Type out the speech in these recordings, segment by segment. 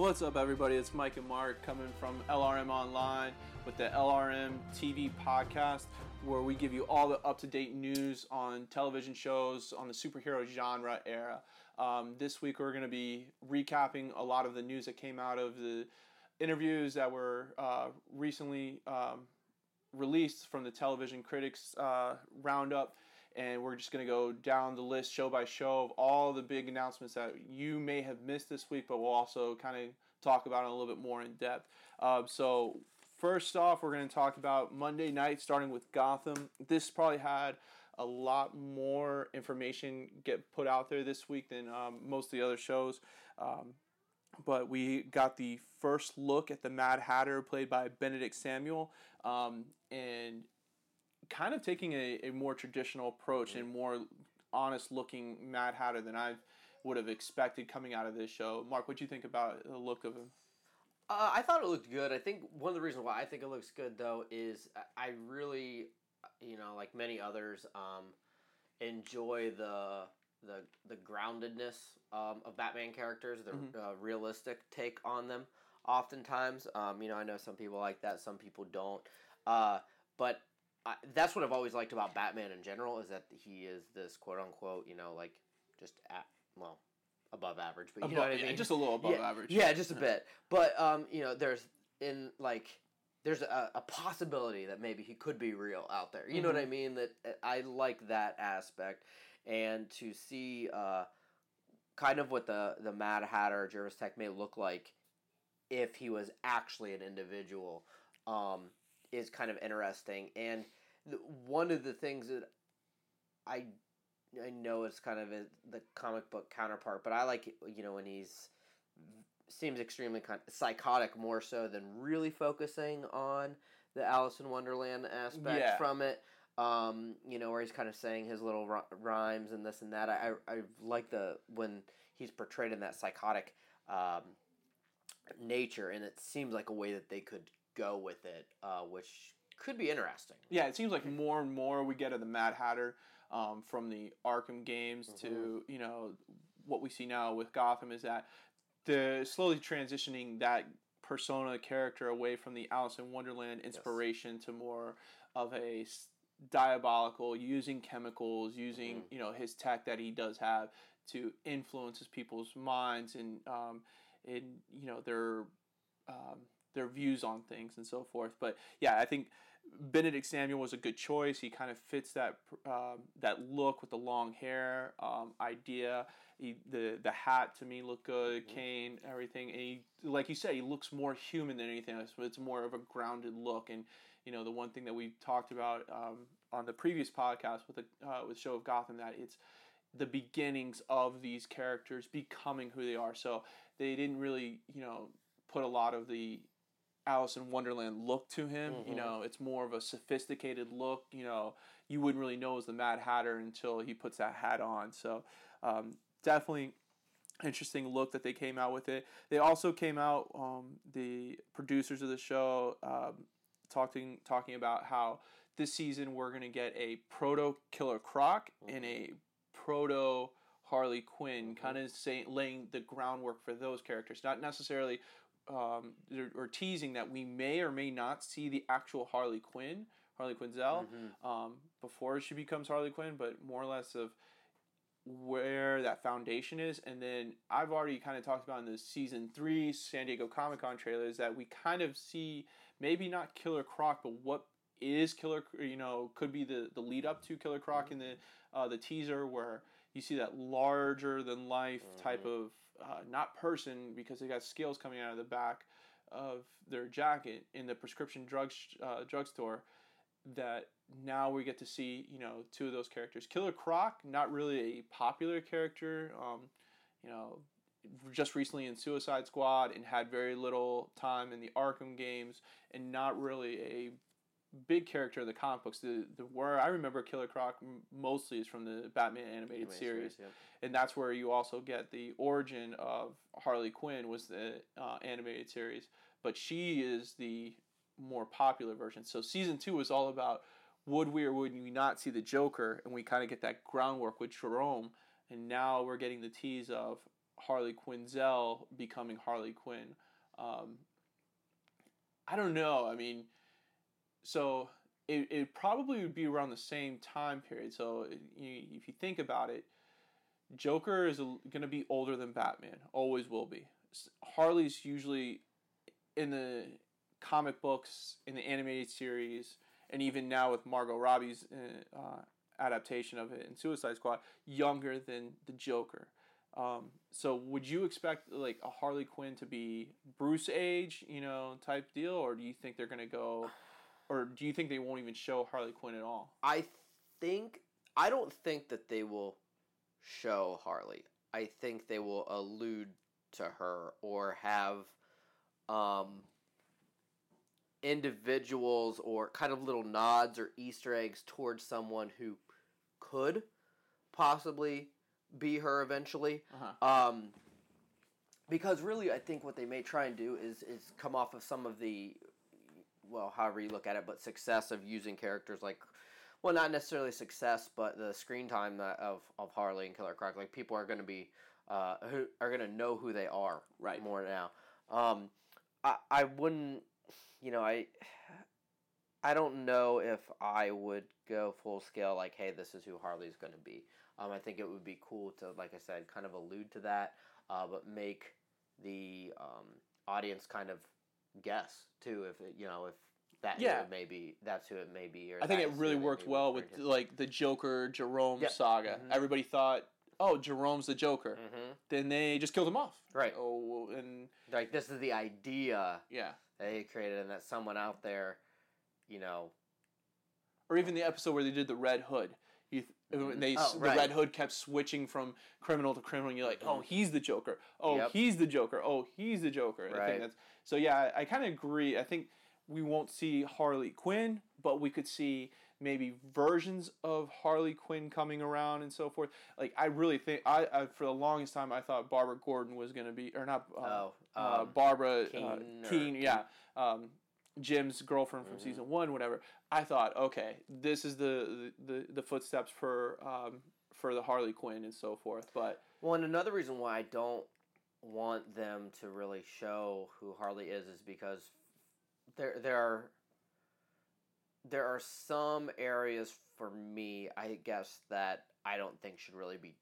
What's up, everybody? It's Mike and Mark coming from LRM Online with the LRM TV podcast, where we give you all the up-to-date news on television shows on the superhero genre era. This week we're going to be recapping a lot of the news that came out of the interviews that were recently released from the television critics roundup. And we're just going to go down the list show by show of all the big announcements that you may have missed this week, but we'll also kind of talk about it a little bit more in depth. So first off, we're going to talk about Monday night, starting with Gotham. This probably had a lot more information get put out there this week than most of the other shows. But we got the first look at the Mad Hatter, played by Benedict Samuel, and kind of taking a more traditional approach and more honest-looking Mad Hatter than I would have expected coming out of this show. Mark, what do you think about the look of him? I thought it looked good. I think one of the reasons why I think it looks good, though, is I really, like many others, enjoy the groundedness of Batman characters, the realistic take on them oftentimes. I know some people like that, some people don't. But that's what I've always liked about Batman in general, is that he is this quote-unquote, just above average. But you know what I mean? Just a little above average. Yeah, just a bit. But, there's a possibility that maybe he could be real out there. You know what I mean? That I like that aspect. And to see kind of what the Mad Hatter, Jervis Tech, may look like if he was actually an individual, is kind of interesting. And one of the things that I know is kind of the comic book counterpart, but I like it, when he's seems extremely kind of psychotic, more so than really focusing on the Alice in Wonderland aspect from it, where he's kind of saying his little rhymes and this and that. I like when he's portrayed in that psychotic nature, and it seems like a way that they could go with it, which could be interesting. Yeah, it seems like more and more we get of the Mad Hatter, from the Arkham games to, what we see now with Gotham, is that they're slowly transitioning that persona character away from the Alice in Wonderland inspiration to more of a diabolical, using chemicals, using, his tech that he does have to influence his people's minds and their views on things and so forth. But yeah, I think Benedict Samuel was a good choice. He kind of fits that that look with the long hair idea. The hat, to me, looked good, cane, everything. And he, like you said, he looks more human than anything else. It's more of a grounded look. And the one thing that we talked about on the previous podcast with Show of Gotham, that it's the beginnings of these characters becoming who they are. So they didn't really put a lot of the Alice in Wonderland look to him. It's more of a sophisticated look. You wouldn't really know it was the Mad Hatter until he puts that hat on. So definitely interesting look that they came out with it. They also came out, the producers of the show, talking about how this season we're going to get a proto Killer Croc and a proto Harley Quinn, kind of laying the groundwork for those characters. Not necessarily or teasing that we may or may not see the actual Harley Quinn, Harley Quinzel, before she becomes Harley Quinn, but more or less of where that foundation is. And then I've already kind of talked about in the season 3 San Diego Comic-Con trailers that we kind of see maybe not Killer Croc, but what is Killer, could be the lead up to Killer Croc in the teaser, where you see that larger than life type of not person, because they got scales coming out of the back of their jacket in the prescription drugstore. That now we get to see two of those characters. Killer Croc, not really a popular character, just recently in Suicide Squad, and had very little time in the Arkham games, and not really a big character of the comic books. Where I remember Killer Croc mostly is from the Batman animated series. And that's where you also get the origin of Harley Quinn, was the animated series, but she is the more popular version. So season 2 was all about, would we or would we not see the Joker, and we kind of get that groundwork with Jerome, and now we're getting the tease of Harley Quinzel becoming Harley Quinn. I don't know. I mean, so it probably would be around the same time period. So if you think about it, Joker is going to be older than Batman. Always will be. Harley's usually in the comic books, in the animated series, and even now with Margot Robbie's adaptation of it in Suicide Squad, younger than the Joker. So would you expect like a Harley Quinn to be Bruce age, type deal, or do you think they're going to go, or do you think they won't even show Harley Quinn at all? I don't think that they will show Harley. I think they will allude to her or have individuals or kind of little nods or Easter eggs towards someone who could possibly be her eventually. Uh-huh. Because really I think what they may try and do is come off of some of the, well, however you look at it, but success of using characters like, well, not necessarily success, but the screen time that of Harley and Killer Croc. Like, people are going to be who are going to know who they are right more now. I wouldn't, I don't know if I would go full scale like, hey, this is who Harley's going to be. I think it would be cool to, like I said, kind of allude to that, but make the audience kind of guess too if it, if that maybe that's who it may be. Or I think it really worked well with like the Joker Jerome saga. Mm-hmm. Everybody thought, oh, Jerome's the Joker. Mm-hmm. Then they just killed him off. Right. Oh, and like this is the idea. Yeah. They created, and that someone out there. Or even the episode where they did the Red Hood. The Red Hood kept switching from criminal to criminal, and you're like, oh, he's the Joker. Oh, he's the Joker. Oh, he's the Joker. Right. I kind of agree. I think we won't see Harley Quinn, but we could see maybe versions of Harley Quinn coming around and so forth. Like, I really think, I for the longest time, I thought Barbara Gordon was going to be, or not, Barbara Keene, yeah. Jim's girlfriend from season one, whatever. I thought, okay, this is the footsteps for the Harley Quinn and so forth. But and another reason why I don't want them to really show who Harley is because there are some areas for me, I guess, that I don't think should really be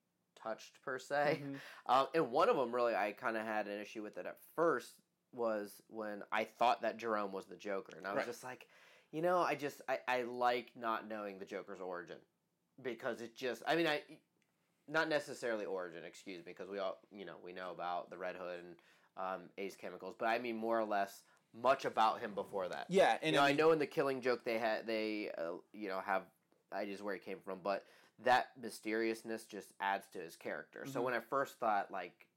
touched per se. Mm-hmm. And one of them, really, I kind of had an issue with it at first. Was when I thought that Jerome was the Joker. And I was just like, I like not knowing the Joker's origin. Because it just, not necessarily origin, excuse me, because we all, we know about the Red Hood and Ace Chemicals. But I mean more or less much about him before that. Yeah. And I know in the Killing Joke they have ideas where he came from. But that mysteriousness just adds to his character. Mm-hmm. So when I first thought,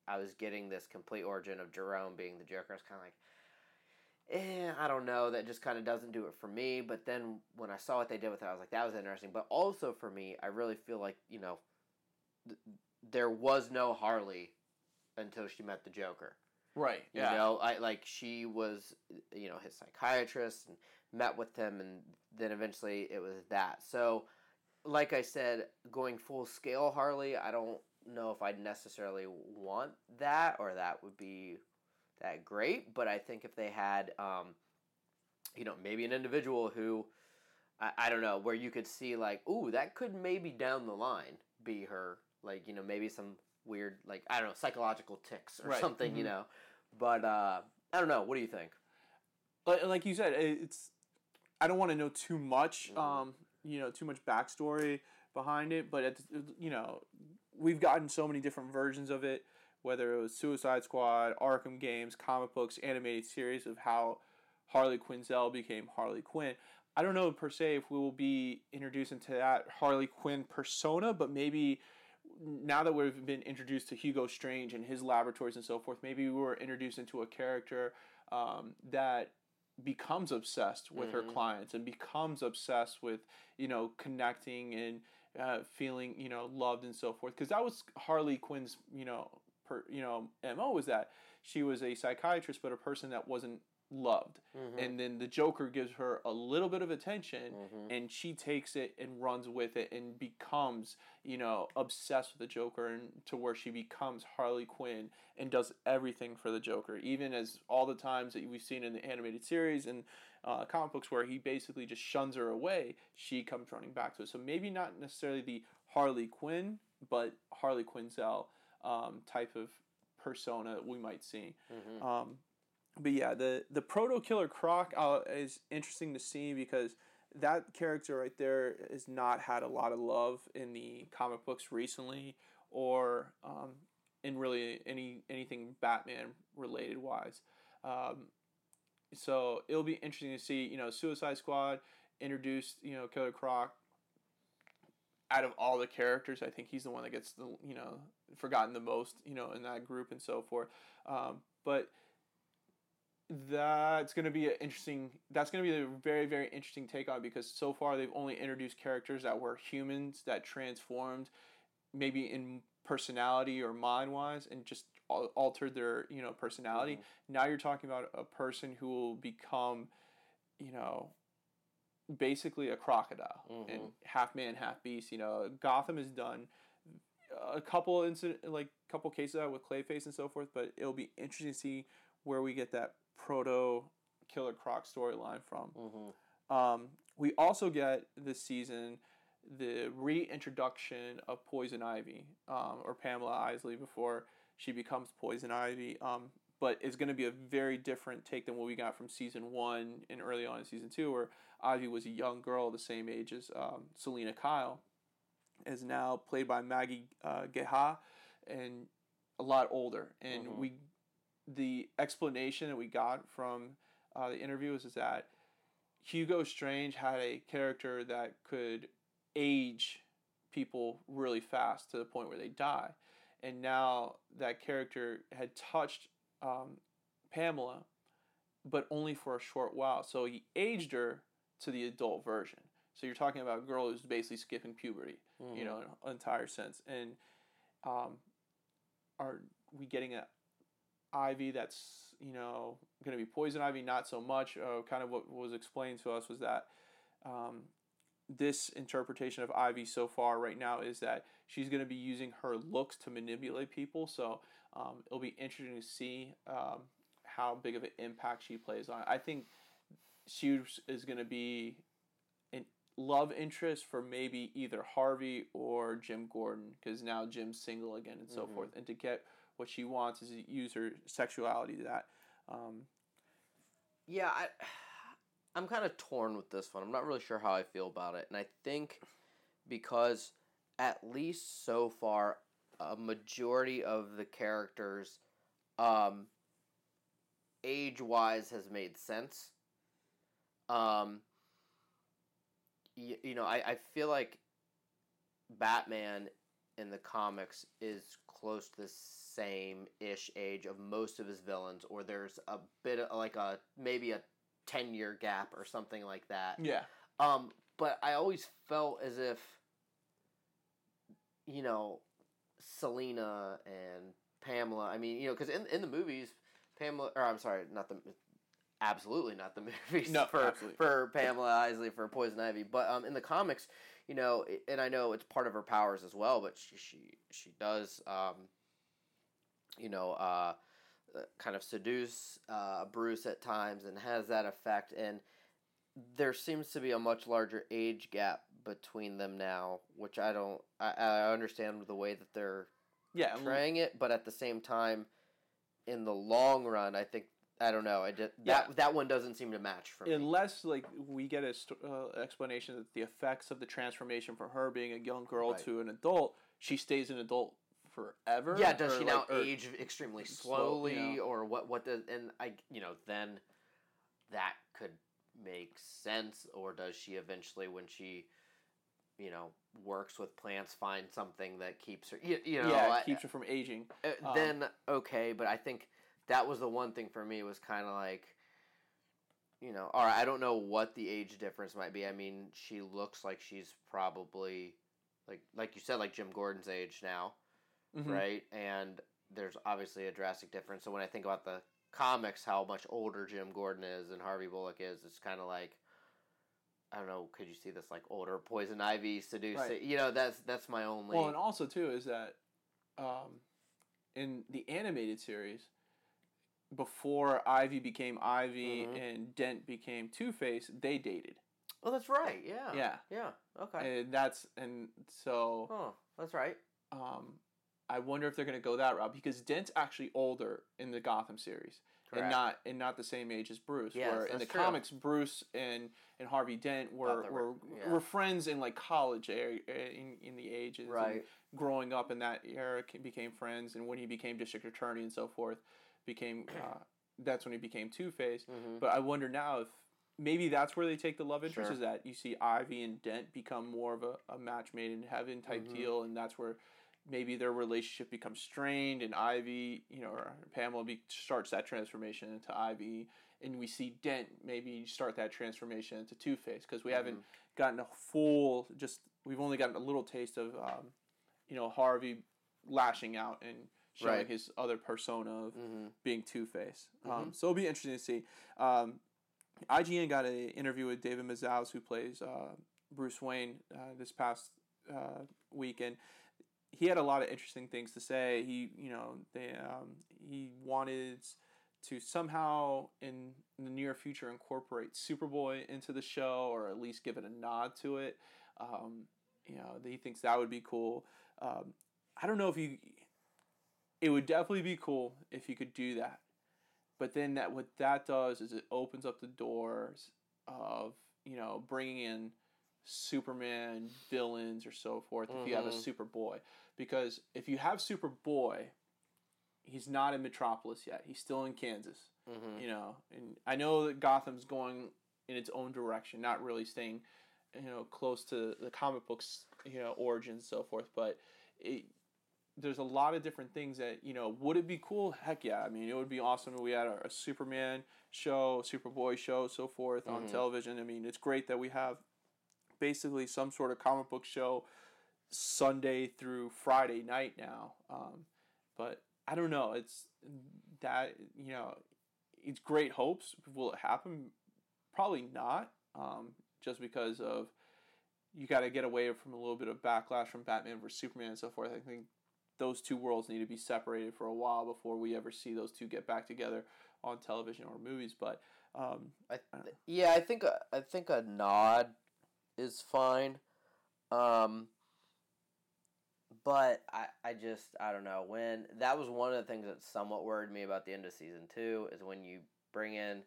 I was getting this complete origin of Jerome being the Joker. I was kind of like, I don't know. That just kind of doesn't do it for me. But then when I saw what they did with it, I was like, that was interesting. But also for me, I really feel like, there was no Harley until she met the Joker. Right. Yeah. She was, his psychiatrist and met with him. And then eventually it was that. So, like I said, going full scale Harley, I don't know if I'd necessarily want that, or that would be that great. But I think if they had, maybe an individual who, I don't know, where you could see that could maybe down the line be her, maybe some weird, I don't know, psychological tics or something, mm-hmm. But I don't know. What do you think? Like you said, I don't want to know too much, mm-hmm. Too much backstory behind it, but we've gotten so many different versions of it, whether it was Suicide Squad, Arkham games, comic books, animated series of how Harley Quinzel became Harley Quinn. I don't know per se if we will be introduced into that Harley Quinn persona, but maybe now that we've been introduced to Hugo Strange and his laboratories and so forth, maybe we were introduced into a character that becomes obsessed with her clients and becomes obsessed with, connecting and feeling, loved and so forth. Because that was Harley Quinn's, MO was that she was a psychiatrist, but a person that wasn't loved. Mm-hmm. And then the Joker gives her a little bit of attention, mm-hmm. and she takes it and runs with it and becomes, you know, obsessed with the Joker, and to where she becomes Harley Quinn and does everything for the Joker, even as all the times that we've seen in the animated series and comic books where he basically just shuns her away, she comes running back to it. So maybe not necessarily the Harley Quinn, but Harley Quinzel type of persona we might see. Mm-hmm. But yeah, the proto Killer Croc is interesting to see, because that character right there has not had a lot of love in the comic books recently, or in really anything Batman related wise. So it'll be interesting to see. You know, Suicide Squad introduced, you know, Killer Croc. Out of all the characters, I think he's the one that gets the, you know, forgotten the most, you know, in that group and so forth. But that's going to be an interesting. That's going to be a very, very interesting take on it, because so far they've only introduced characters that were humans that transformed, maybe in personality or mind wise, and just altered their, you know, personality. Mm-hmm. Now you're talking about a person who will become, you know, basically a crocodile, mm-hmm. and half man, half beast. You know, Gotham has done a couple couple cases of that with Clayface and so forth, but it'll be interesting to see where we get that proto Killer Croc storyline from. Mm-hmm. We also get this season the reintroduction of Poison Ivy, or Pamela Isley before she becomes Poison Ivy. But it's going to be a very different take than what we got from season 1 and early on in season 2, where Ivy was a young girl the same age as Selena Kyle, is now played by Maggie Geha, and a lot older. And mm-hmm. The explanation that we got from the interviews is that Hugo Strange had a character that could age people really fast to the point where they die. And now that character had touched Pamela, but only for a short while. So he aged her to the adult version. So you're talking about a girl who's basically skipping puberty, mm-hmm. you know, in an entire sense. And are we getting an Ivy that's, you know, going to be Poison Ivy? Not so much. Kind of what was explained to us was that this interpretation of Ivy so far right now is that she's going to be using her looks to manipulate people. So it'll be interesting to see how big of an impact she plays on it. I think she is going to be a love interest for maybe either Harvey or Jim Gordon, because now Jim's single again and so mm-hmm. forth. And to get what she wants is to use her sexuality to that. Yeah, I'm kind of torn with this one. I'm not really sure how I feel about it. And I think because at least so far, a majority of the characters age-wise has made sense. You know, I feel like Batman in the comics is close to the same-ish age of most of his villains, or there's a bit of like maybe a 10-year gap or something like that. Yeah. But I always felt as if, you know, Selena and Pamela, I mean, you know, because in the movies, absolutely not the movies. No, for Pamela Isley, for Poison Ivy. But in the comics, you know, and I know it's part of her powers as well, but she does, you know, kind of seduce Bruce at times and has that effect, and there seems to be a much larger age gap between them now, which I understand the way that they're portraying it, but at the same time, in the long run, I think, I don't know, that one doesn't seem to match for me. Unless, like, we get an explanation that the effects of the transformation from her being a young girl right. to an adult, she stays an adult forever. Yeah, does she now age extremely slowly, you know? Or what does, and I, you know, then that could make sense. Or does she eventually, when she, you know, works with plants, find something that keeps her, you know, keeps her from aging? Then okay, but I think that was the one thing for me was kind of like, you know, all right, I don't know what the age difference might be. I mean, she looks like she's probably like you said, like Jim Gordon's age now. Mm-hmm. Right, and there's obviously a drastic difference. So when I think about the comics how much older Jim Gordon is and Harvey Bullock is. It's kind of like, I don't know, could you see this like older Poison Ivy seducing? Right. You know, that's my only... Well, and also, too, is that in the animated series, before Ivy became Ivy and Dent became Two-Face, they dated. Oh, that's right, yeah. Yeah. Yeah, okay. And so... Oh, that's right. I wonder if they're going to go that route, because Dent's actually older in the Gotham series. Correct. And not the same age as Bruce. Yes, where in the comics, Bruce and Harvey Dent were friends in like college in the ages, right? And growing up in that era, became friends, and when he became district attorney and so forth, that's when he became Two-Face. Mm-hmm. But I wonder now if maybe that's where they take the love interest, is that you see Ivy and Dent become more of a match made in heaven type deal, and that's where maybe their relationship becomes strained, and Ivy, or Pamela starts that transformation into Ivy, and we see Dent maybe start that transformation into Two-Face, because we haven't gotten a full, we've only gotten a little taste of, Harvey lashing out and showing his other persona of being Two-Face. So it'll be interesting to see. IGN got an interview with David Mazouz, who plays Bruce Wayne this past weekend. He had a lot of interesting things to say. He, he wanted to somehow in the near future incorporate Superboy into the show, or at least give it a nod to it. He thinks that would be cool. I don't know if it would definitely be cool if you could do that. But then what that does is it opens up the doors of, bringing in Superman villains or so forth if you have a Superboy, because if you have Superboy, he's not in Metropolis yet, he's still in Kansas. And I know that Gotham's going in its own direction, not really staying close to the comic books origins and so forth, but there's a lot of different things that, would it be cool? Heck yeah. I mean, it would be awesome if we had a Superman show, Superboy show, so forth on television. I mean, it's great that we have basically some sort of comic book show Sunday through Friday night now. But I don't know. It's great hopes. Will it happen? Probably not. Just because of, you got to get away from a little bit of backlash from Batman versus Superman and so forth. I think those two worlds need to be separated for a while before we ever see those two get back together on television or movies. But I think a nod is fine, but I don't know. When that was one of the things that somewhat worried me about the end of season 2 is when you bring in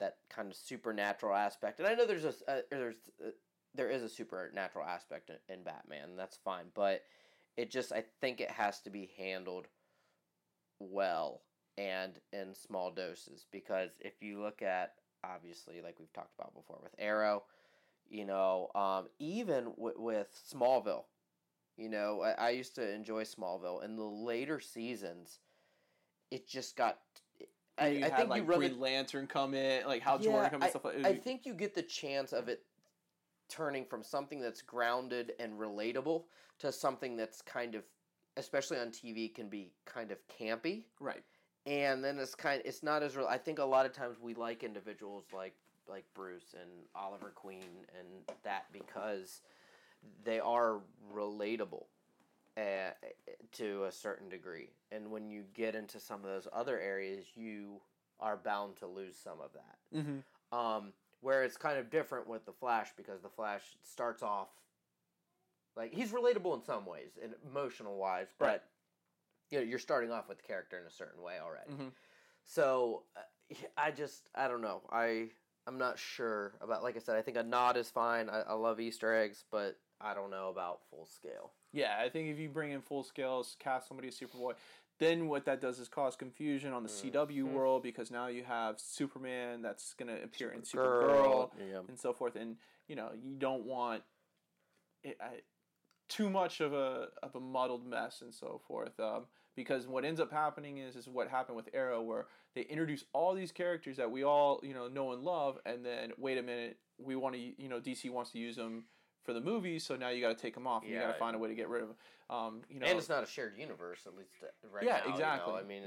that kind of supernatural aspect. And I know there is a supernatural aspect in Batman, and that's fine, but I think it has to be handled well and in small doses, because if you look at, obviously, like we've talked about before with Arrow, even with Smallville, I used to enjoy Smallville. In the later seasons, it just got... I think Green Lantern come in, like how Jordan come in, stuff like that. I think you get the chance of it turning from something that's grounded and relatable to something that's kind of, especially on TV, can be kind of campy. Right. And then it's not as real. I think a lot of times we like individuals like Bruce and Oliver Queen and that, because they are relatable to a certain degree. And when you get into some of those other areas, you are bound to lose some of that. Mm-hmm. Where it's kind of different with The Flash, because The Flash starts off, like, he's relatable in some ways, and emotional-wise, but right. You're starting off with the character in a certain way already. Mm-hmm. So, I don't know. I'm not sure about, like I said, I think a nod is fine. I love Easter eggs, but I don't know about full scale. Yeah, I think if you bring in full scale, cast somebody as Superboy, then what that does is cause confusion on the CW world, because now you have Superman that's going to appear in Supergirl and so forth. And, you don't want too much of a muddled mess and so forth, because what ends up happening is what happened with Arrow, where they introduce all these characters that we all know and love, and then wait a minute, we want to DC wants to use them for the movie, so now you got to take them off, and you got to find a way to get rid of them. And it's not a shared universe, at least right now. Yeah, exactly. I mean,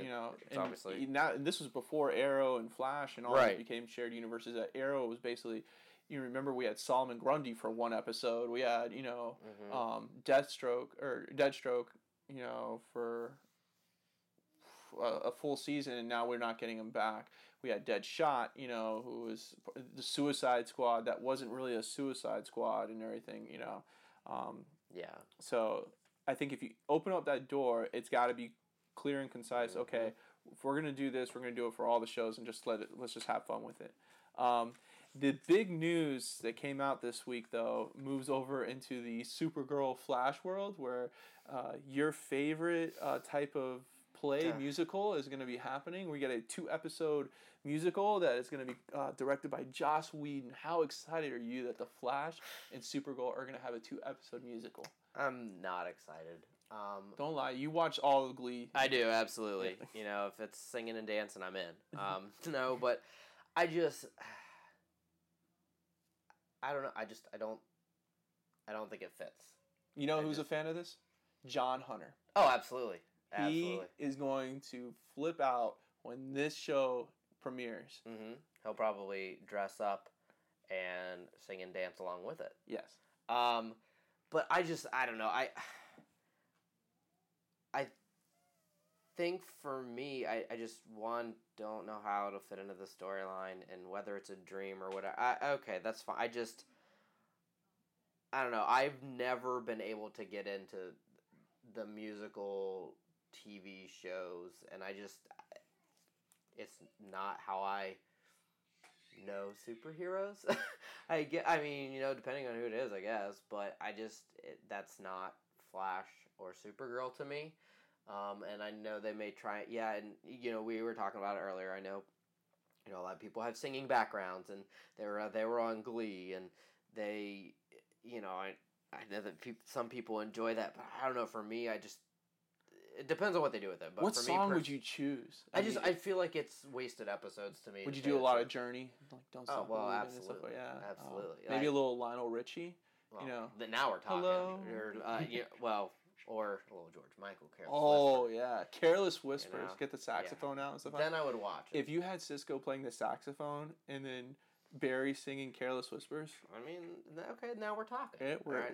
it's obviously now. And this was before Arrow and Flash and all that became shared universes. That Arrow was basically, you remember, we had Solomon Grundy for one episode. We had Deathstroke, for a full season, and now we're not getting him back. We had Deadshot, who was the Suicide Squad. That wasn't really a Suicide Squad and everything, Yeah. So I think if you open up that door, it's got to be clear and concise. Mm-hmm. Okay, if we're going to do this, we're going to do it for all the shows, and just let's just have fun with it. The big news that came out this week, though, moves over into the Supergirl Flash world, where your favorite type of play musical is going to be happening. We got a 2-episode musical that is going to be directed by Joss Whedon. How excited are you that The Flash and Supergirl are going to have a 2-episode musical? I'm not excited. Don't lie. You watch all of Glee. I do, absolutely. If it's singing and dancing, I'm in. No, but I don't know. I don't think it fits. You know who's a fan of this? John Hunter. Oh, absolutely. Absolutely. He is going to flip out when this show premieres. Mm-hmm. He'll probably dress up and sing and dance along with it. Yes. But I don't know. I think for me, I don't know how it'll fit into the storyline, and whether it's a dream or whatever. Okay, that's fine. I don't know. I've never been able to get into the musical TV shows, and it's not how I know superheroes. Depending on who it is, I guess, but that's not Flash or Supergirl to me. And I know they may try it. Yeah. And we were talking about it earlier. I know, a lot of people have singing backgrounds, and they were on Glee, and they, I know that some people enjoy that, but I don't know. For me, it depends on what they do with it. But what song would you choose? I feel like it's wasted episodes to me. Would you do a lot of Journey? Like, don't stop. Oh, well, absolutely. Yeah, absolutely. Maybe a little Lionel Richie. Well, now we're talking. Hello. Or a little George Michael, Careless Whisper. Oh, yeah. Careless Whispers. Get the saxophone out and stuff. Then I would watch it. If you had Cisco playing the saxophone and then Barry singing Careless Whispers. I mean, okay, now we're talking. We're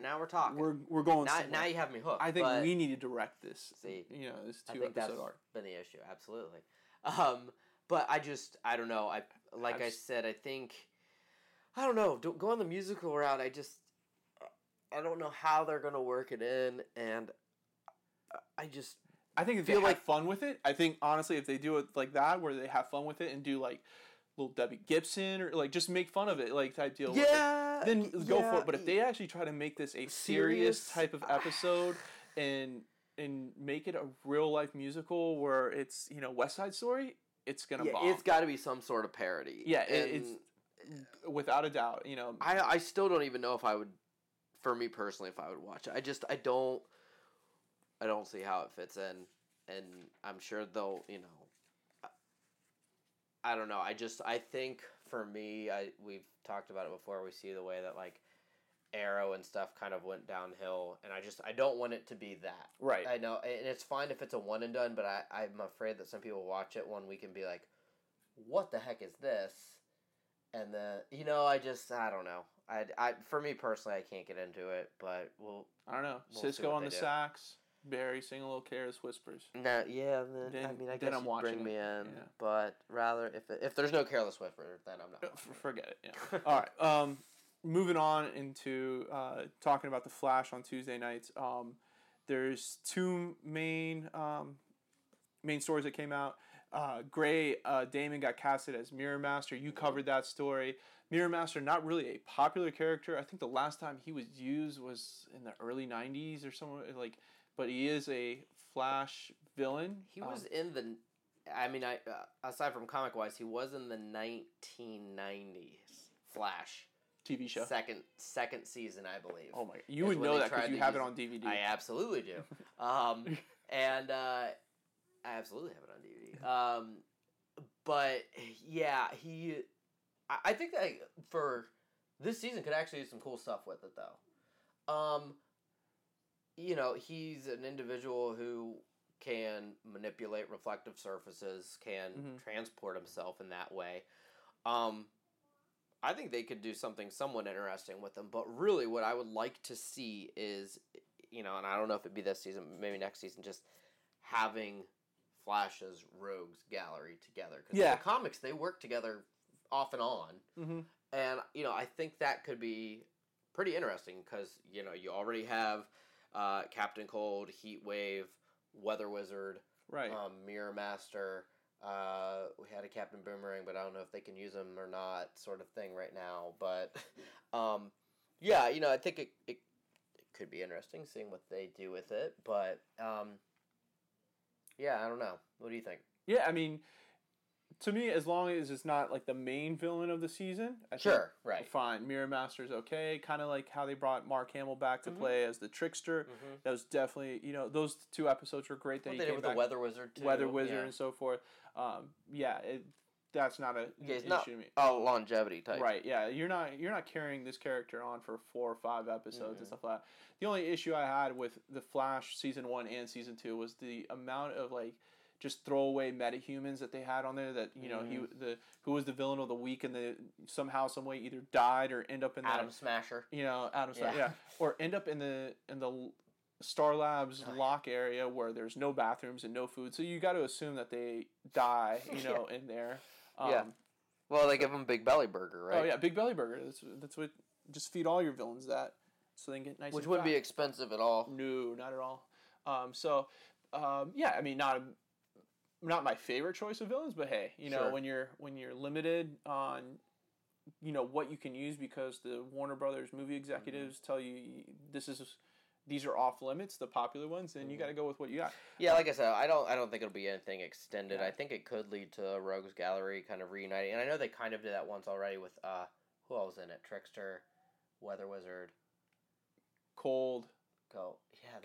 going somewhere. Now you have me hooked. I think we need to direct this. See. This 2-episode arc. That's been the issue, absolutely. But I don't know. I said, I think, I don't know. Don't go on the musical route. I don't know how they're going to work it in, and I think if they have fun with it. I think, honestly, if they do it like that, where they have fun with it and do, like, little Debbie Gibson, or, like, just make fun of it, like, type deal. Yeah! Then go for it. But if they actually try to make this a serious type of episode and make it a real-life musical where it's, West Side Story, it's going to bomb. It's got to be some sort of parody. Yeah, it's without a doubt, I still don't even know if I would... For me personally, if I would watch it, I don't see how it fits in, and I'm sure they'll, I don't know. I think for me, we've talked about it before. We see the way that like Arrow and stuff kind of went downhill, and I don't want it to be that. Right. I know, and it's fine if it's a one and done, but I'm afraid that some people watch it one week and be like, "What the heck is this?" And then I don't know. For me personally, I can't get into it, but I don't know. We'll Cisco on the sax, Barry sing a little Careless Whispers. No, yeah, I guess I'm watching bring me in, yeah. But rather if there's no Careless Whisper, then I'm not. Forget it. Yeah. All right. Moving on into talking about the Flash on Tuesday nights. There's two main stories that came out. Gray Damon got casted as Mirror Master. You covered that story. Mirror Master, not really a popular character. I think the last time he was used was in the early 90s or somewhere. But he is a Flash villain. He was in the... aside from comic-wise, he was in the 1990s Flash TV show. Second season, I believe. Oh my... You would know that because you have it on DVD. I absolutely do. I absolutely have it on DVD. But yeah, I think that for this season could actually do some cool stuff with it though. You know, he's an individual who can manipulate reflective surfaces, can transport himself in that way. I think they could do something somewhat interesting with him, but really what I would like to see is, you know, and I don't know if it'd be this season, maybe next season, just having Flash's rogues gallery together. Because in the comics, they work together off and on. And, you know, I think that could be pretty interesting because, you know, you already have Captain Cold, Heat Wave, Weather Wizard, Mirror Master. We had a Captain Boomerang, but I don't know if they can use him or not sort of thing right now. But, yeah, you know, I think it could be interesting seeing what they do with it. But, yeah, I don't know. What do you think? Yeah, I mean, to me, as long as it's not, like, the main villain of the season, I think we're fine. Mirror Master's okay. Kind of like how they brought Mark Hamill back to play as the Trickster. That was definitely, you know, those two episodes were great. That he came back. They did with the Weather Wizard, too. Weather Wizard and so forth. Yeah, that's not an issue to me. Oh, longevity type. Right, yeah. You're not carrying this character on for 4 or 5 episodes and stuff like that. The only issue I had with The Flash Season 1 and Season 2 was the amount of, like, just throwaway metahumans that they had on there that, you know, who was the villain of the week and they somehow, some way either died or end up in Atom Smasher. You know, Atom Smasher, Or end up in the Star Labs lock area where there's no bathrooms and no food. So you got to assume that they die, you know, in there. Well, they give them Big Belly Burger, right? Oh, yeah, Big Belly Burger. That's what, just feed all your villains that so they can get nice. Which wouldn't be expensive at all. No, not at all. Yeah, I mean, not my favorite choice of villains, but hey, you know, when you're limited on, you know, what you can use because the Warner Brothers movie executives tell you these are off limits, the popular ones, and you got to go with what you got. Yeah, like I said, I don't think it'll be anything extended. Yeah. I think it could lead to Rogues Gallery kind of reuniting, and I know they kind of did that once already with who else in it? Trickster, Weather Wizard, Cold. Yeah,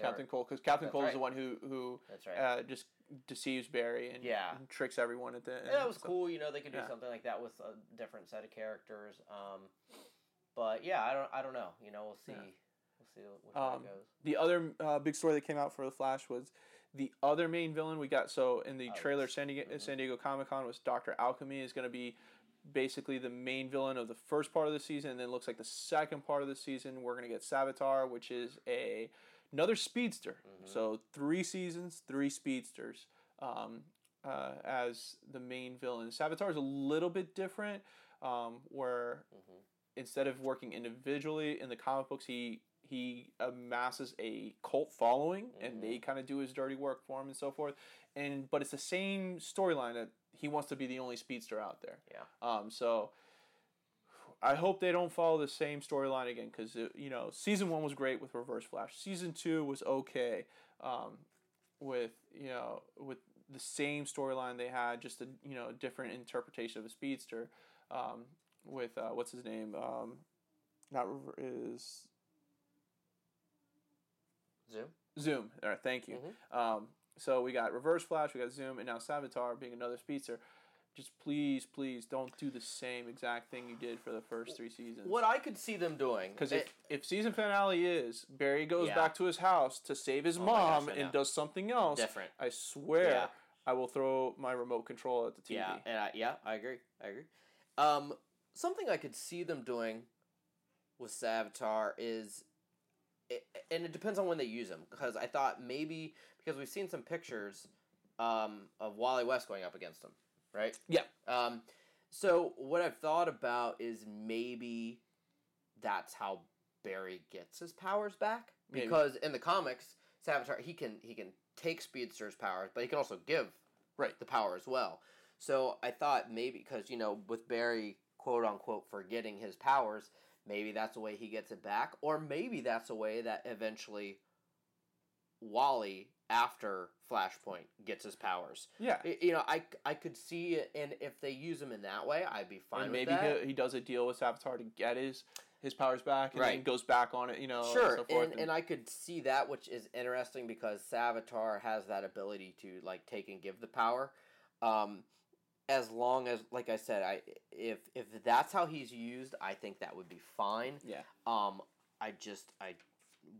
Captain Cold, because Captain Cold is the one who just deceives Barry and tricks everyone at the end. Yeah, that was cool. You know, they could do something like that with a different set of characters. But yeah, I don't know. You know, we'll see. Yeah. We'll see which way it goes. The other big story that came out for The Flash was the other main villain we got. So in the trailer, San Diego Comic-Con was Dr. Alchemy is going to be basically the main villain of the first part of the season, and then it looks like the second part of the season we're going to get Savitar, which is another speedster. So 3 seasons, 3 speedsters as the main villain. Savitar is a little bit different, where instead of working individually in the comic books, he amasses a cult following, and they kind of do his dirty work for him and so forth. But it's the same storyline that he wants to be the only speedster out there. Yeah. So I hope they don't follow the same storyline again because, you know, Season 1 was great with Reverse Flash. Season 2 was okay with the same storyline they had, just a, you know, different interpretation of a speedster with, what's his name? Zoom. All right, thank you. So we got Reverse Flash, we got Zoom, and now Savitar being another speedster. Just please don't do the same exact thing you did for the first 3 seasons. What I could see them doing... Because if season finale is Barry goes back to his house to save his mom and does something else, different. I swear I will throw my remote control at the TV. Yeah, and I agree. Something I could see them doing with Savitar is... and it depends on when they use him, because I thought maybe... Because we've seen some pictures of Wally West going up against him, right? Yeah. So what I've thought about is maybe that's how Barry gets his powers back. Because in the comics, Savitar, he can take Speedster's powers, but he can also give the power as well. So I thought maybe... Because, you know, with Barry, quote-unquote, forgetting his powers... Maybe that's the way he gets it back, or maybe that's the way that eventually Wally, after Flashpoint, gets his powers. Yeah. You know, I could see it, and if they use him in that way, I'd be fine with that. And maybe he does a deal with Savitar to get his powers back, and then goes back on it, you know, and so forth. And I could see that, which is interesting, because Savitar has that ability to, like, take and give the power. As long as, like I said, if that's how he's used, I think that would be fine. Yeah. I just I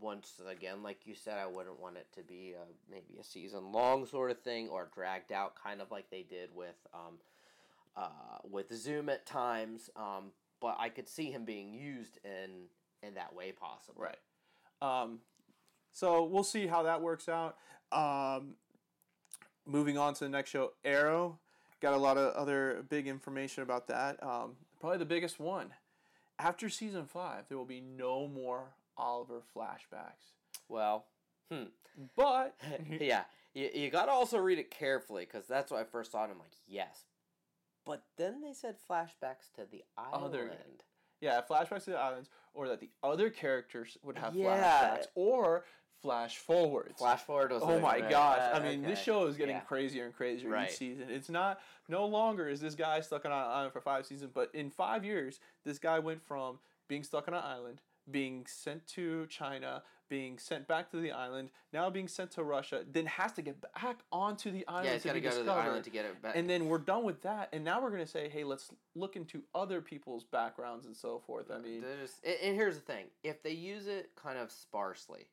once again, like you said, I wouldn't want it to be maybe a season-long sort of thing or dragged out, kind of like they did with Zoom at times. But I could see him being used in that way, possibly. Right. So we'll see how that works out. Moving on to the next show, Arrow. Got a lot of other big information about that. Probably the biggest one. After season 5, there will be no more Oliver flashbacks. Well, But... yeah, you got to also read it carefully, because that's what I first saw, and I'm like, yes. But then they said flashbacks to the island. Yeah, flashbacks to the islands, or that the other characters would have flashbacks, or... flash forwards. Flash forward was oh my gosh. I mean, okay. This show is getting crazier and crazier each season. It's not, no longer is this guy stuck on an island for 5 seasons, but in 5 years, this guy went from being stuck on an island, being sent to China, being sent back to the island, now being sent to Russia, then has to get back onto the island to be discovered. Yeah, he's got to go to the island to get it back. And then we're done with that, and now we're going to say, hey, let's look into other people's backgrounds and so forth. I mean... And here's the thing. If they use it kind of sparsely...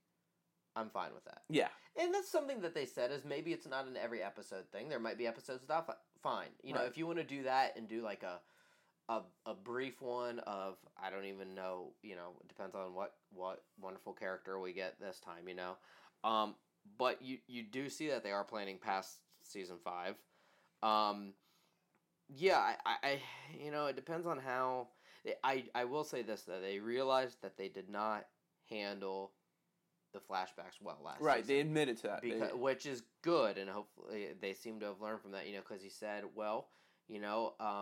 I'm fine with that. Yeah. And that's something that they said is maybe it's not an every episode thing. There might be episodes without fine. You know, if you want to do that and do like a brief one of, I don't even know, you know, it depends on what wonderful character we get this time, you know. But you do see that they are planning past season 5. I you know, it depends on how... I will say this, though. They realized that they did not handle... the flashbacks well last season. They admitted to that. Which is good, and hopefully they seem to have learned from that, you know, because he said, well, you know, I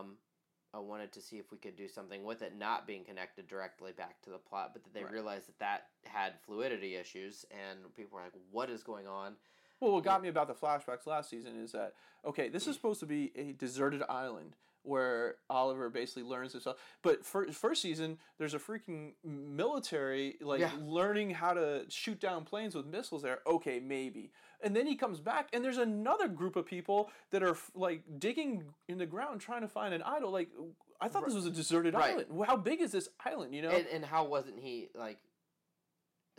wanted to see if we could do something with it not being connected directly back to the plot, but that they realized that had fluidity issues, and people were like, what is going on? Well, what got me about the flashbacks last season is that, okay, this is supposed to be a deserted island where Oliver basically learns himself. But first season, there's a freaking military, learning how to shoot down planes with missiles there. Okay, maybe. And then he comes back, and there's another group of people that are, digging in the ground trying to find an idol. Like, I thought this was a deserted island. How big is this island, you know? And how wasn't he,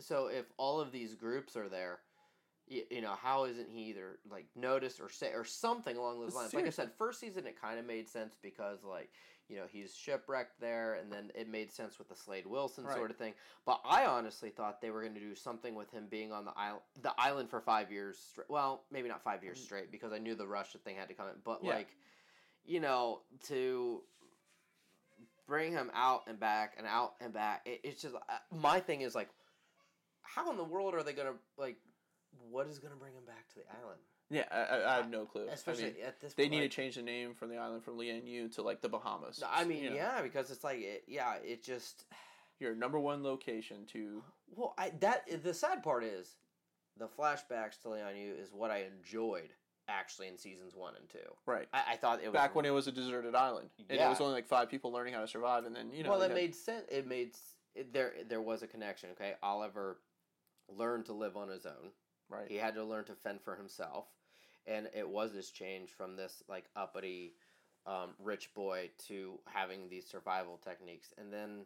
So if all of these groups are there... You know, how isn't he either, noticed or say or something along those lines? Seriously. Like I said, first season it kind of made sense because, you know, he's shipwrecked there, and then it made sense with the Slade Wilson sort of thing. But I honestly thought they were going to do something with him being on the island for 5 years straight. Well, maybe not 5 years straight, because I knew the Russia thing had to come in. But, you know, to... bring him out and back, it's just... my thing is, how in the world are they going to, what is going to bring him back to the island? Yeah, I have no clue. Especially at this point. They need to change the name from the island from Lianyu to, the Bahamas. No, I mean, because it's it just... Your number one location to... Well, the sad part is the flashbacks to Lianyu is what I enjoyed, actually, in seasons 1 and 2. Right. I thought it was... Back when it was a deserted island. And it was only, 5 people learning how to survive, and then, you know... Well, it made sense. It made... There was a connection, okay? Oliver learned to live on his own. Right. He had to learn to fend for himself, and it was this change from this uppity rich boy to having these survival techniques, and then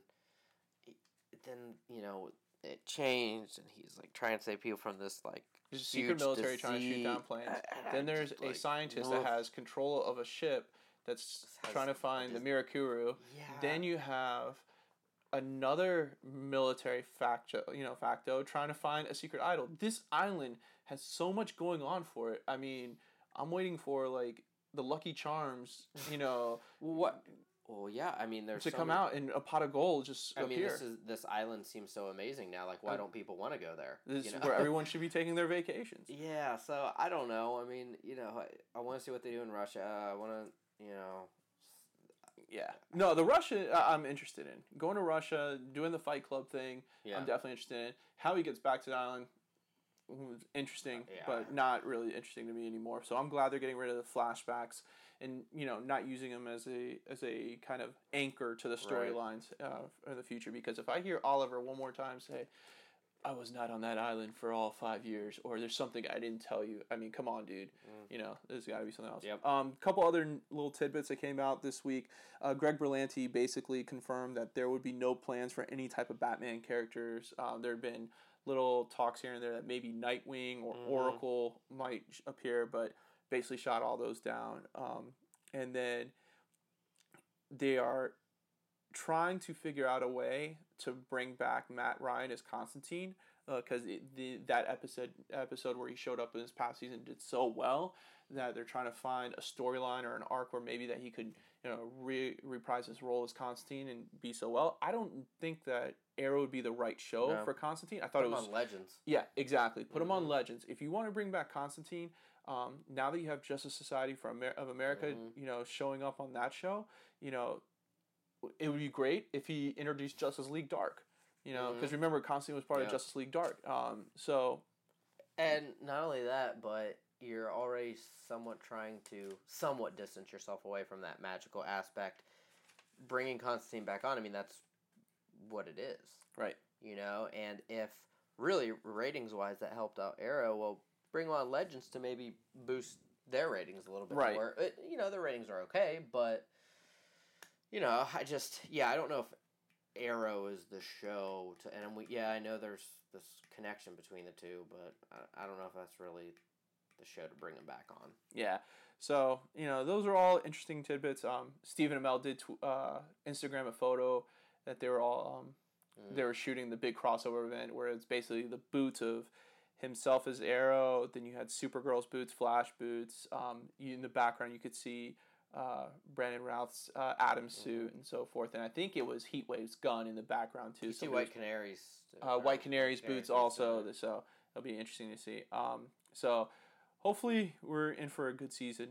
you know it changed, and he's trying to save people from this huge secret military disease. Trying to shoot down planes. Then there's a scientist that has control of a ship that's trying to find the Mirakuru. Yeah. Then you have another military facto trying to find a secret idol. This island has so much going on for it. I mean, I'm waiting for the Lucky Charms, you know, what? Well, yeah, I mean, there's to come out and a pot of gold just appear. I mean, this island seems so amazing now. Why don't people want to go there? This is where everyone should be taking their vacations. Yeah, so I don't know. I mean, you know, I want to see what they do in Russia. I want to, you know. Yeah. No, the Russia, I'm interested in. Going to Russia, doing the Fight Club thing, I'm definitely interested in. How he gets back to the island, interesting, but not really interesting to me anymore. So I'm glad they're getting rid of the flashbacks and, you know, not using them as a kind of anchor to the storylines in the future. Because if I hear Oliver one more time say, I was not on that island for all 5 years, or there's something I didn't tell you. I mean, come on, dude. You know, there's got to be something else. Yep. Couple other little tidbits that came out this week. Greg Berlanti basically confirmed that there would be no plans for any type of Batman characters. There had been little talks here and there that maybe Nightwing or Oracle might appear, but basically shot all those down. And then they are trying to figure out a way to bring back Matt Ryan as Constantine, because that episode where he showed up in this past season did so well that they're trying to find a storyline or an arc where maybe that he could, reprise his role as Constantine and be so well. I don't think that Arrow would be the right show for Constantine. I thought it was... Put him on Legends. Yeah, exactly. Put him on Legends. If you want to bring back Constantine, now that you have Justice Society of America, showing up on that show, it would be great if he introduced Justice League Dark, because remember Constantine was part of Justice League Dark. And not only that, but you're already somewhat trying to somewhat distance yourself away from that magical aspect. Bringing Constantine back on, I mean, that's what it is. Right. And if really ratings-wise that helped out Arrow, well, bring on Legends to maybe boost their ratings a little bit more. Their ratings are okay, but... I don't know if Arrow is the show to, and I know there's this connection between the two, but I don't know if that's really the show to bring them back on. Yeah, so, those are all interesting tidbits. Stephen Amell did Instagram a photo that they were all, they were shooting the big crossover event where it's basically the boots of himself as Arrow, then you had Supergirl's boots, Flash boots, in the background you could see Brandon Routh's Adam suit and so forth, and I think it was Heatwave's gun in the background too. You see White Canary's boots also, so it'll be interesting to see. So hopefully we're in for a good season.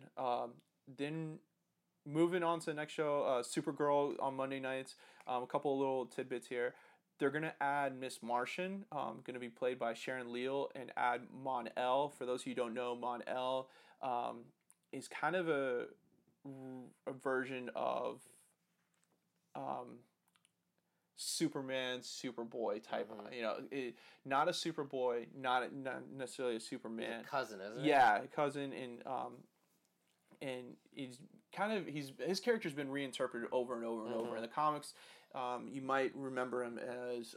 Then moving on to the next show, Supergirl on Monday nights. A couple of little tidbits here. They're going to add Miss Martian, going to be played by Sharon Leal, and add Mon-El. For those who don't know, Mon-El is kind of a version of Superman, Superboy type. Not a Superboy, not necessarily a Superman. He's a cousin, isn't it? Yeah, a cousin, and his character's been reinterpreted over and over and over in the comics. You might remember him as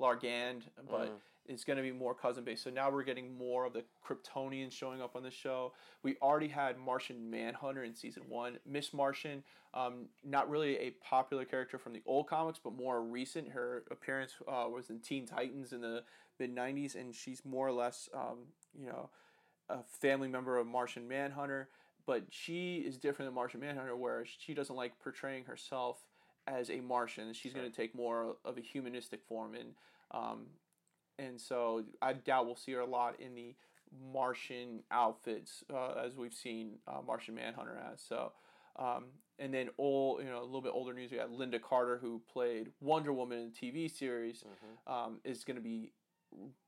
Largand, but it's going to be more cousin based. So now we're getting more of the Kryptonians showing up on the show. We already had Martian Manhunter in season 1. Miss Martian, not really a popular character from the old comics, but more recent. Her appearance was in Teen Titans in the mid 90s, and she's more or less, a family member of Martian Manhunter, but she is different than Martian Manhunter, where she doesn't like portraying herself as a Martian. She's going to take more of a humanistic form, and so I doubt we'll see her a lot in the Martian outfits as we've seen Martian Manhunter as. So, and then a little bit older news, we got Linda Carter, who played Wonder Woman in the TV series, is going to be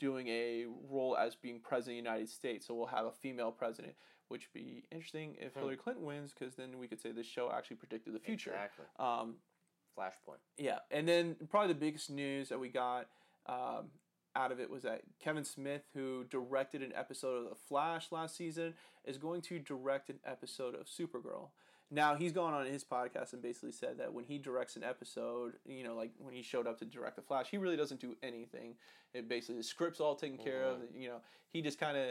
doing a role as being president of the United States, so we'll have a female president, which would be interesting if Hillary Clinton wins, because then we could say this show actually predicted the future. Exactly. Flashpoint. Yeah, and then probably the biggest news that we got out of it was that Kevin Smith, who directed an episode of The Flash last season, is going to direct an episode of Supergirl. Now, he's gone on his podcast and basically said that when he directs an episode, like when he showed up to direct The Flash, he really doesn't do anything. The script's all taken care of. He just kind of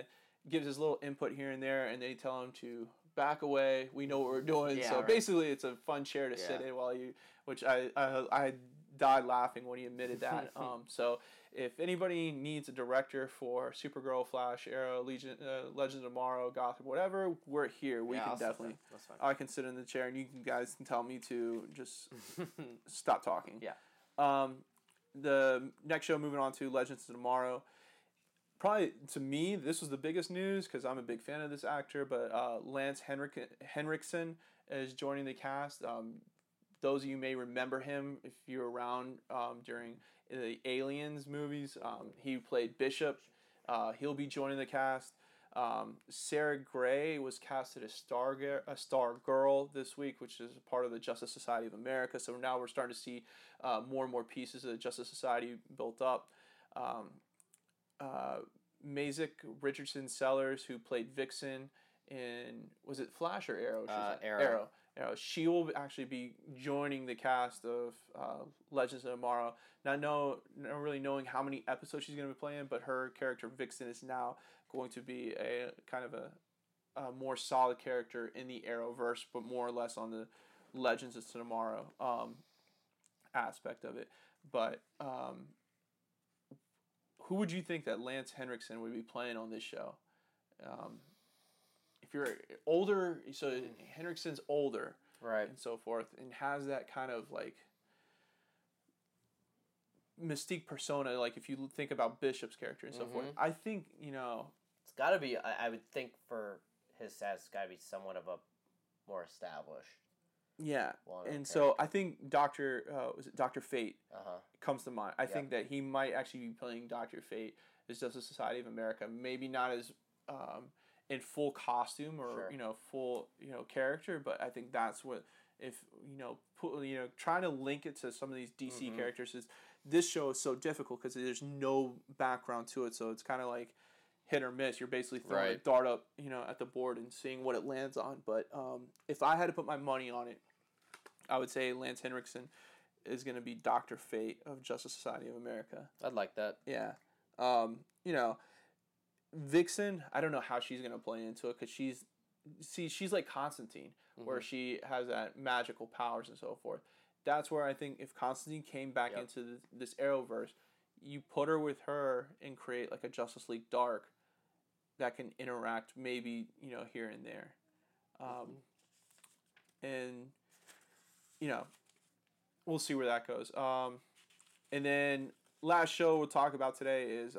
gives his little input here and there, and they tell him to back away. We know what we're doing. Basically, it's a fun chair to sit in while you... Which I died laughing when he admitted that. So if anybody needs a director for Supergirl, Flash, Arrow, Legends of Tomorrow, Gotham, whatever, we're here. We can definitely. That's fine. I can sit in the chair, and you guys can tell me to just stop talking. Yeah. The next show, moving on to Legends of Tomorrow. Probably, to me, this was the biggest news because I'm a big fan of this actor, but Lance Henriksen is joining the cast. Those of you may remember him if you were around during the Aliens movies. He played Bishop. He'll be joining the cast. Sarah Gray was casted as Stargirl this week, which is part of the Justice Society of America. So now we're starting to see more and more pieces of the Justice Society built up. Mazik Richardson Sellers, who played Vixen in... Was it Flash or Arrow? Arrow. You know, she will actually be joining the cast of Legends of Tomorrow. Not really knowing how many episodes she's going to be playing, but her character Vixen is now going to be a kind of a more solid character in the Arrowverse, but more or less on the Legends of Tomorrow aspect of it. But who would you think that Lance Henriksen would be playing on this show? If you're older, so Henriksen's older, right, and so forth, and has that kind of like mystique persona. Like if you think about Bishop's character and so forth, I think it's got to be. I would think for his status, it's got to be somewhat of a more established. Yeah, and so I think Dr. Fate comes to mind. I think that he might actually be playing Dr. Fate as Justice Society of America. Maybe not as in full costume or full character, but I think that's what if trying to link it to some of these DC characters is this show is so difficult because there's no background to it, so it's kind of like hit or miss. You're basically throwing a dart up at the board and seeing what it lands on. But if I had to put my money on it, I would say Lance Henriksen is going to be Dr. Fate of Justice Society of America. I'd like that. Yeah. Vixen, I don't know how she's going to play into it because she's like Constantine, where she has that magical powers and so forth. That's where I think if Constantine came back into this Arrowverse, you put her with her and create like a Justice League Dark that can interact maybe, here and there. And... we'll see where that goes. And then last show we'll talk about today is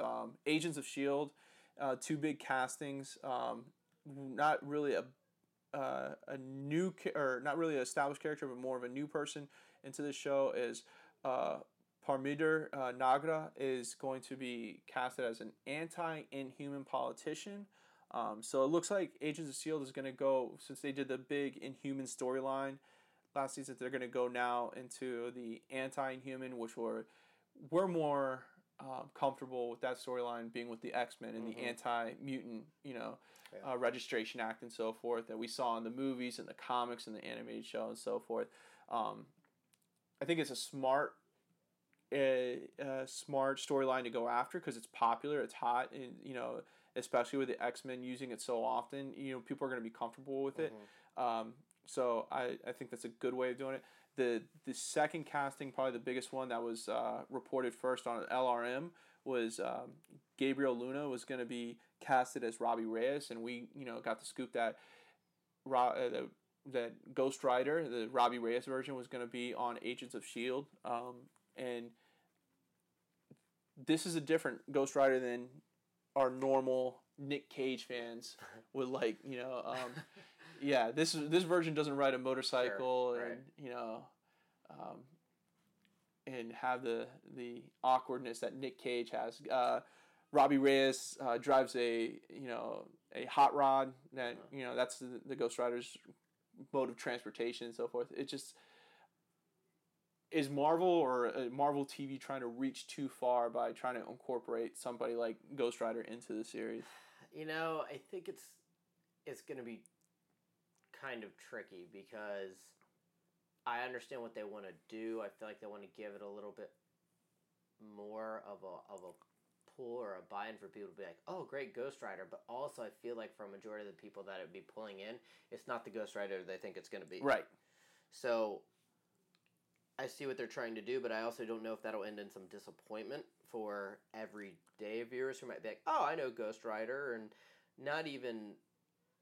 Agents of S.H.I.E.L.D., two big castings. Not really a new or not really an established character, but more of a new person into the show is Parminder Nagra is going to be casted as an anti-Inhuman politician. So it looks like Agents of S.H.I.E.L.D. is going to go, since they did the big Inhuman storyline last season, they're going to go now into the anti-Inhuman, which we're more comfortable with that storyline being with the X-Men and the anti-mutant, Registration Act and so forth that we saw in the movies and the comics and the animated show and so forth. I think it's a smart storyline to go after because it's popular, it's hot, and especially with the X-Men using it so often, people are going to be comfortable with it. So I think that's a good way of doing it. The second casting, probably the biggest one that was reported first on LRM, was Gabriel Luna was going to be casted as Robbie Reyes, and we got the scoop that that Ghost Rider, the Robbie Reyes version, was going to be on Agents of S.H.I.E.L.D. And this is a different Ghost Rider than our normal Nick Cage fans would like. Yeah, this version doesn't ride a motorcycle and and have the awkwardness that Nick Cage has. Robbie Reyes drives a hot rod that that's the Ghost Rider's mode of transportation and so forth. It just is Marvel or Marvel TV trying to reach too far by trying to incorporate somebody like Ghost Rider into the series. I think it's going to be kind of tricky because I understand what they want to do. I feel like they want to give it a little bit more of a pull or a buy-in for people to be like, oh, great Ghost Rider. But also I feel like for a majority of the people that it would be pulling in, it's not the Ghost Rider they think it's going to be. Right. So I see what they're trying to do, but I also don't know if that'll end in some disappointment for everyday viewers who might be like, oh, I know Ghost Rider, and not even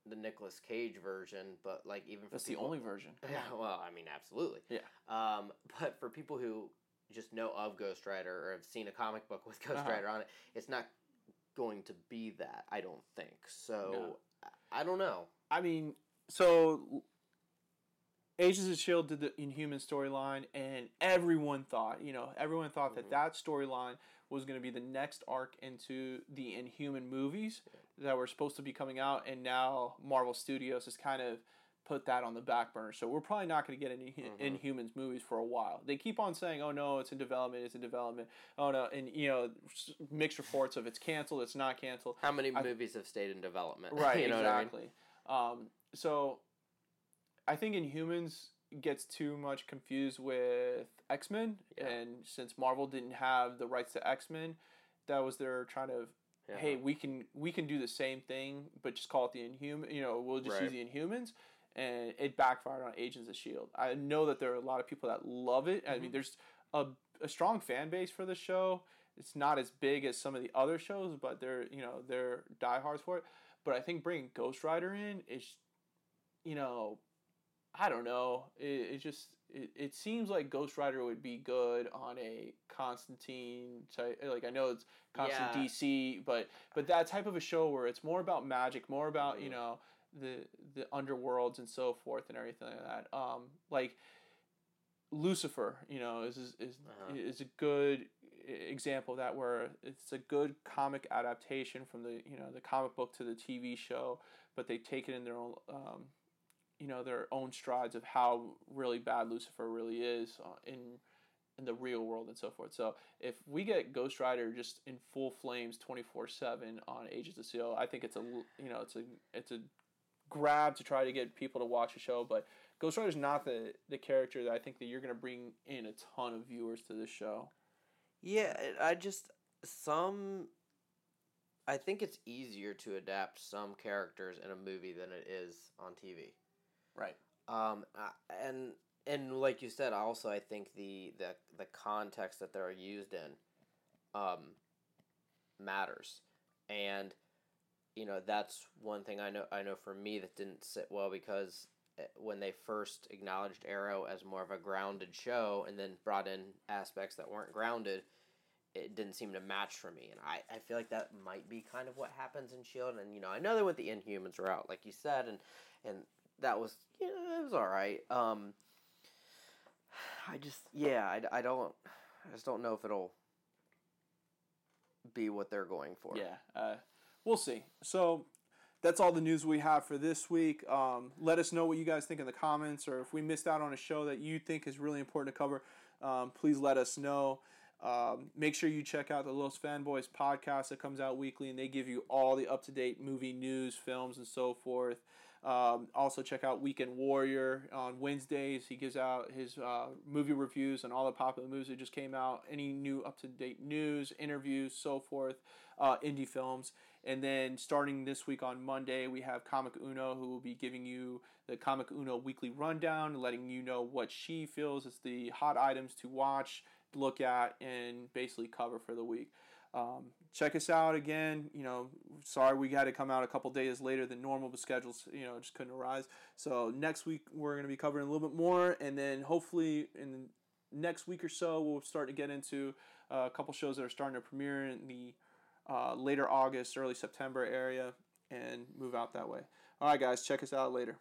the Nicolas Cage version, but like even for that's people, the only version. Yeah, well, I mean, absolutely. Yeah. But for people who just know of Ghost Rider or have seen a comic book with Ghost Rider on it, it's not going to be that, I don't think. So no. I don't know. I mean, so Agents of S.H.I.E.L.D. did the Inhuman storyline, and everyone thought that storyline was going to be the next arc into the Inhuman movies that were supposed to be coming out, and now Marvel Studios has kind of put that on the back burner. So we're probably not going to get any Inhumans movies for a while. They keep on saying, oh no, it's in development, oh no, and mixed reports of it's canceled, it's not canceled. How many movies have stayed in development? Right, you know exactly. What I mean? So I think Inhumans gets too much confused with X-Men, and since Marvel didn't have the rights to X-Men, that was their trying to, hey, we can do the same thing, but just call it the Inhuman. You know, we'll just use the Inhumans, and it backfired on Agents of S.H.I.E.L.D. I know that there are a lot of people that love it. Mm-hmm. I mean, there's a strong fan base for the show. It's not as big as some of the other shows, but they're diehards for it. But I think bringing Ghost Rider in is, I don't know. It seems like Ghost Rider would be good on a Constantine type. Like, I know it's Constantine DC, but that type of a show where it's more about magic, more about the underworlds and so forth and everything like that. Like Lucifer, is a good example of that, where it's a good comic adaptation from the comic book to the TV show, but they take it in their own. Their own strides of how really bad Lucifer really is in the real world and so forth. So if we get Ghost Rider just in full flames 24/7 on Agents of S.H.I.E.L.D., I think it's a grab to try to get people to watch the show. But Ghost Rider is not the character that I think that you're going to bring in a ton of viewers to this show. Yeah, I think it's easier to adapt some characters in a movie than it is on TV. Right. And like you said, also I think the context that they're used in matters. And that's one thing I know for me that didn't sit well, because when they first acknowledged Arrow as more of a grounded show and then brought in aspects that weren't grounded, it didn't seem to match for me. And I feel like that might be kind of what happens in S.H.I.E.L.D. And I know they went the Inhumans route, like you said, and that was, it was all right. I just don't know if it'll be what they're going for. Yeah, we'll see. So that's all the news we have for this week. Let us know what you guys think in the comments, or if we missed out on a show that you think is really important to cover, please let us know. Make sure you check out the Los Fanboys podcast that comes out weekly, and they give you all the up-to-date movie news, films, and so forth. Also check out Weekend Warrior on Wednesdays. He gives out his movie reviews on all the popular movies that just came out, any new up-to-date news, interviews, so forth, indie films. And then starting this week on Monday, we have Comic Uno, who will be giving you the Comic Uno weekly rundown, letting you know what she feels is the hot items to watch, look at, and basically cover for the week. Check us out again. Sorry we had to come out a couple days later than normal, but schedules just couldn't arise. So next week we're going to be covering a little bit more, and then hopefully in the next week or so we'll start to get into a couple shows that are starting to premiere in the later August, early September area, and move out that way. All right, guys, check us out later.